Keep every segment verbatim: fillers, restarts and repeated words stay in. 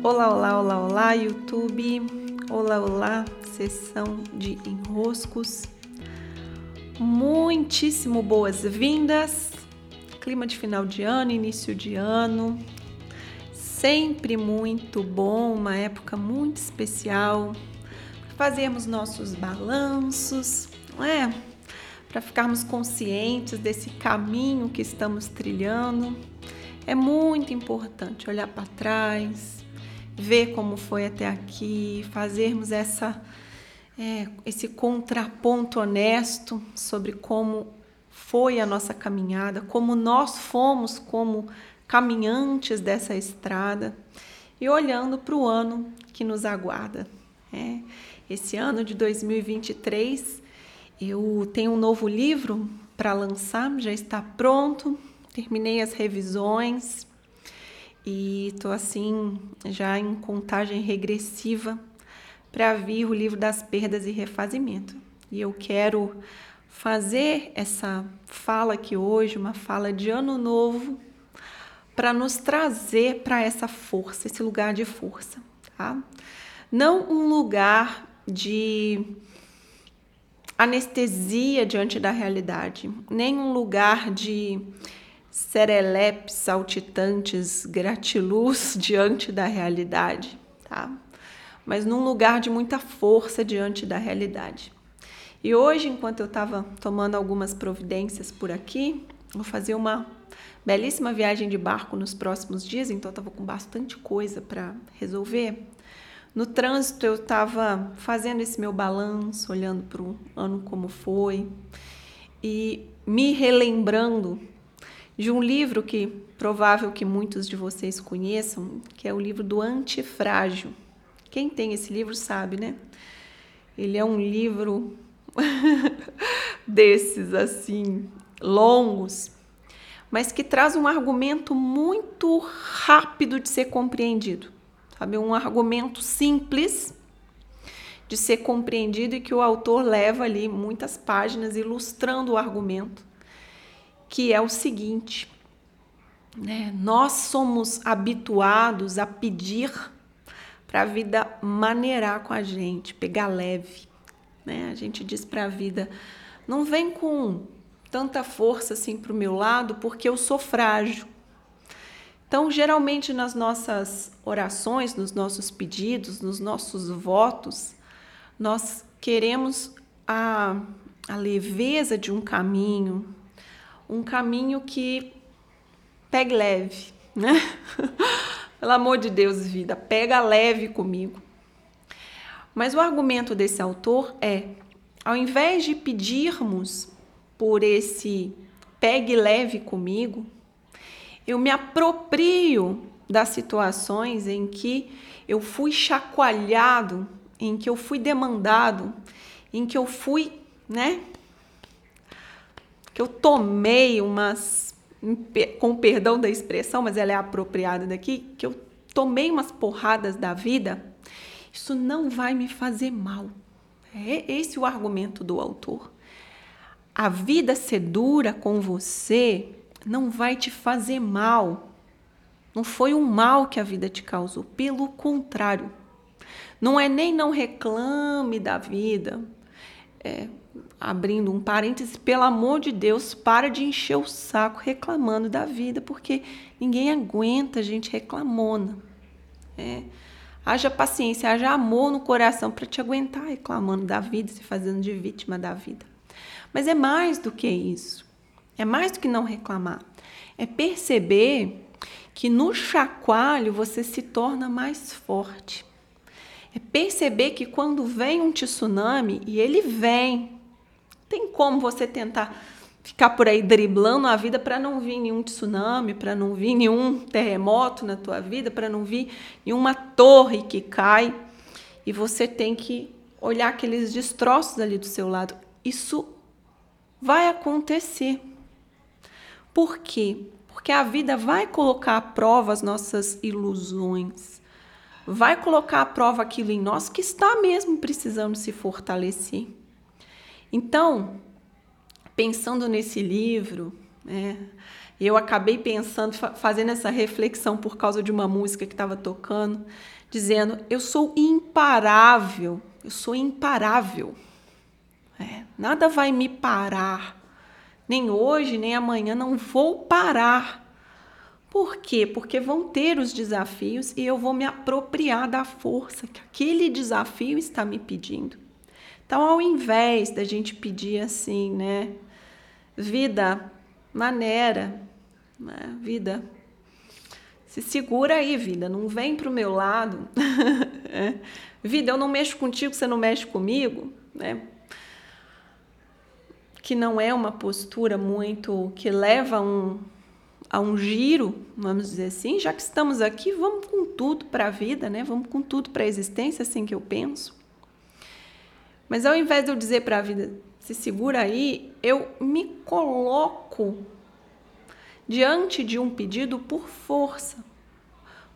Olá, olá, olá, olá, YouTube. Olá, olá, sessão de enroscos. Muitíssimo boas-vindas. Clima de final de ano, início de ano. Sempre muito bom, uma época muito especial. Fazermos nossos balanços, não é? Para ficarmos conscientes desse caminho que estamos trilhando. É muito importante olhar para trás, ver como foi até aqui, fazermos essa, é, esse contraponto honesto sobre como foi a nossa caminhada, como nós fomos como caminhantes dessa estrada e olhando para o ano que nos aguarda. É, esse ano de dois mil e vinte e três, eu tenho um novo livro para lançar, já está pronto, terminei as revisões. E estou assim, já em contagem regressiva para vir o livro das Perdas e Refazimento. E eu quero fazer essa fala aqui hoje, uma fala de ano novo, para nos trazer para essa força, esse lugar de força, tá? Não um lugar de anestesia diante da realidade, nem um lugar de serelepes, saltitantes, gratiluz diante da realidade, tá? Mas num lugar de muita força diante da realidade. E hoje, enquanto eu estava tomando algumas providências por aqui, vou fazer uma belíssima viagem de barco nos próximos dias, então eu estava com bastante coisa para resolver. No trânsito eu estava fazendo esse meu balanço, olhando para o ano como foi e me relembrando de um livro que provável que muitos de vocês conheçam, que é o livro do Antifrágil. Quem tem esse livro sabe, né? Ele é um livro desses, assim, longos, mas que traz um argumento muito rápido de ser compreendido, sabe? Um argumento simples de ser compreendido e que o autor leva ali muitas páginas ilustrando o argumento, que é o seguinte, né? Nós somos habituados a pedir para a vida maneirar com a gente, pegar leve, né? A gente diz para a vida, não vem com tanta força assim para o meu lado, porque eu sou frágil. Então, geralmente nas nossas orações, nos nossos pedidos, nos nossos votos, nós queremos a, a leveza de um caminho, um caminho que pegue leve, né? Pelo amor de Deus, vida, pega leve comigo. Mas o argumento desse autor é, ao invés de pedirmos por esse pegue leve comigo, eu me aproprio das situações em que eu fui chacoalhado, em que eu fui demandado, em que eu fui, né? Eu tomei umas, com perdão da expressão, mas ela é apropriada daqui, que eu tomei umas porradas da vida, isso não vai me fazer mal. É esse o argumento do autor. A vida ser dura com você não vai te fazer mal. Não foi um mal que a vida te causou, pelo contrário. Não é nem não reclame da vida, é... abrindo um parênteses, pelo amor de Deus, para de encher o saco reclamando da vida, porque ninguém aguenta a gente reclamona. É. Haja paciência, haja amor no coração para te aguentar reclamando da vida, se fazendo de vítima da vida. Mas é mais do que isso. É mais do que não reclamar. É perceber que no chacoalho você se torna mais forte. É perceber que quando vem um tsunami, e ele vem, tem como você tentar ficar por aí driblando a vida para não vir nenhum tsunami, para não vir nenhum terremoto na tua vida, para não vir nenhuma torre que cai. E você tem que olhar aqueles destroços ali do seu lado. Isso vai acontecer. Por quê? Porque a vida vai colocar à prova as nossas ilusões. Vai colocar à prova aquilo em nós que está mesmo precisando se fortalecer. Então, pensando nesse livro, né, E eu acabei pensando, fazendo essa reflexão por causa de uma música que estava tocando, dizendo, eu sou imparável, eu sou imparável. É, nada vai me parar, nem hoje, nem amanhã, não vou parar. Por quê? Porque vão ter os desafios e eu vou me apropriar da força que aquele desafio está me pedindo. Então, ao invés da gente pedir assim, né, vida maneira, né, vida, se segura aí, vida, não vem pro meu lado. Vida, eu não mexo contigo, você não mexe comigo, né? Que não é uma postura muito que leva um a um giro, vamos dizer assim, já que estamos aqui, vamos com tudo para a vida, né? Vamos com tudo para a existência, assim que eu penso. Mas ao invés de eu dizer para a vida, se segura aí, eu me coloco diante de um pedido por força,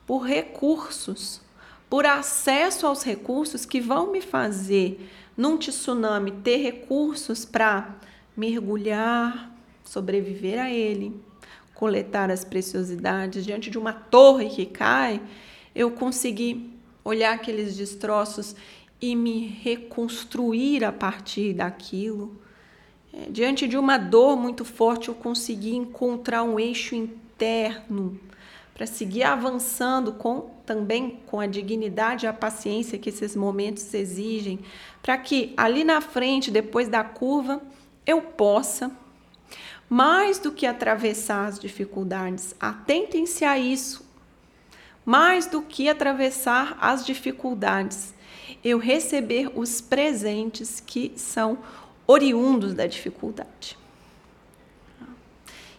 por recursos, por acesso aos recursos que vão me fazer, num tsunami, ter recursos para mergulhar, sobreviver a ele, coletar as preciosidades, diante de uma torre que cai, eu consegui olhar aqueles destroços e me reconstruir a partir daquilo. É, diante de uma dor muito forte, eu consegui encontrar um eixo interno para seguir avançando com, também com a dignidade e a paciência que esses momentos exigem, para que ali na frente, depois da curva, eu possa, mais do que atravessar as dificuldades, atentem-se a isso. Mais do que atravessar as dificuldades, eu receber os presentes que são oriundos da dificuldade.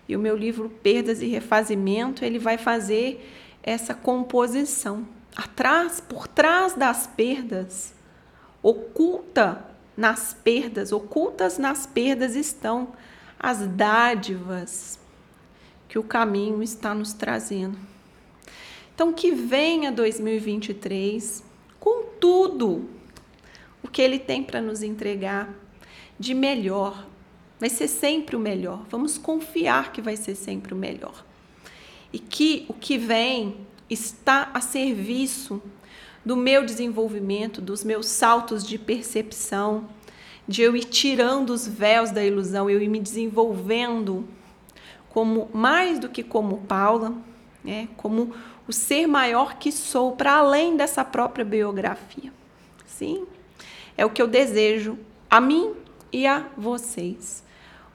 E o meu livro Perdas e Refazimento, ele vai fazer essa composição. Atrás, por trás das perdas, oculta nas perdas, ocultas nas perdas estão as dádivas que o caminho está nos trazendo. Então, que venha dois mil e vinte e três com tudo o que ele tem para nos entregar de melhor. Vai ser sempre o melhor. Vamos confiar que vai ser sempre o melhor. E que o que vem está a serviço do meu desenvolvimento, dos meus saltos de percepção, de eu ir tirando os véus da ilusão, eu ir me desenvolvendo como mais do que como Paula, né? Como o ser maior que sou, para além dessa própria biografia. Sim, é o que eu desejo a mim e a vocês.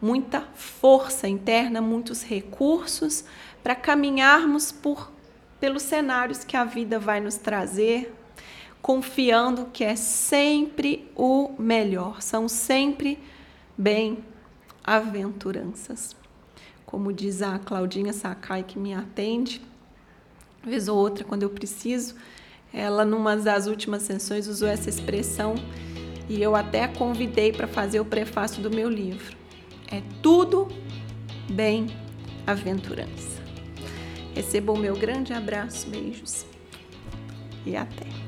Muita força interna, muitos recursos para caminharmos por, pelos cenários que a vida vai nos trazer, confiando que é sempre o melhor, são sempre bem-aventuranças. Como diz a Claudinha Sakai, que me atende, uma vez ou outra, quando eu preciso, ela, numa das últimas sessões, usou essa expressão e eu até a convidei para fazer o prefácio do meu livro. É tudo bem-aventurança. Recebam o meu grande abraço, beijos e até!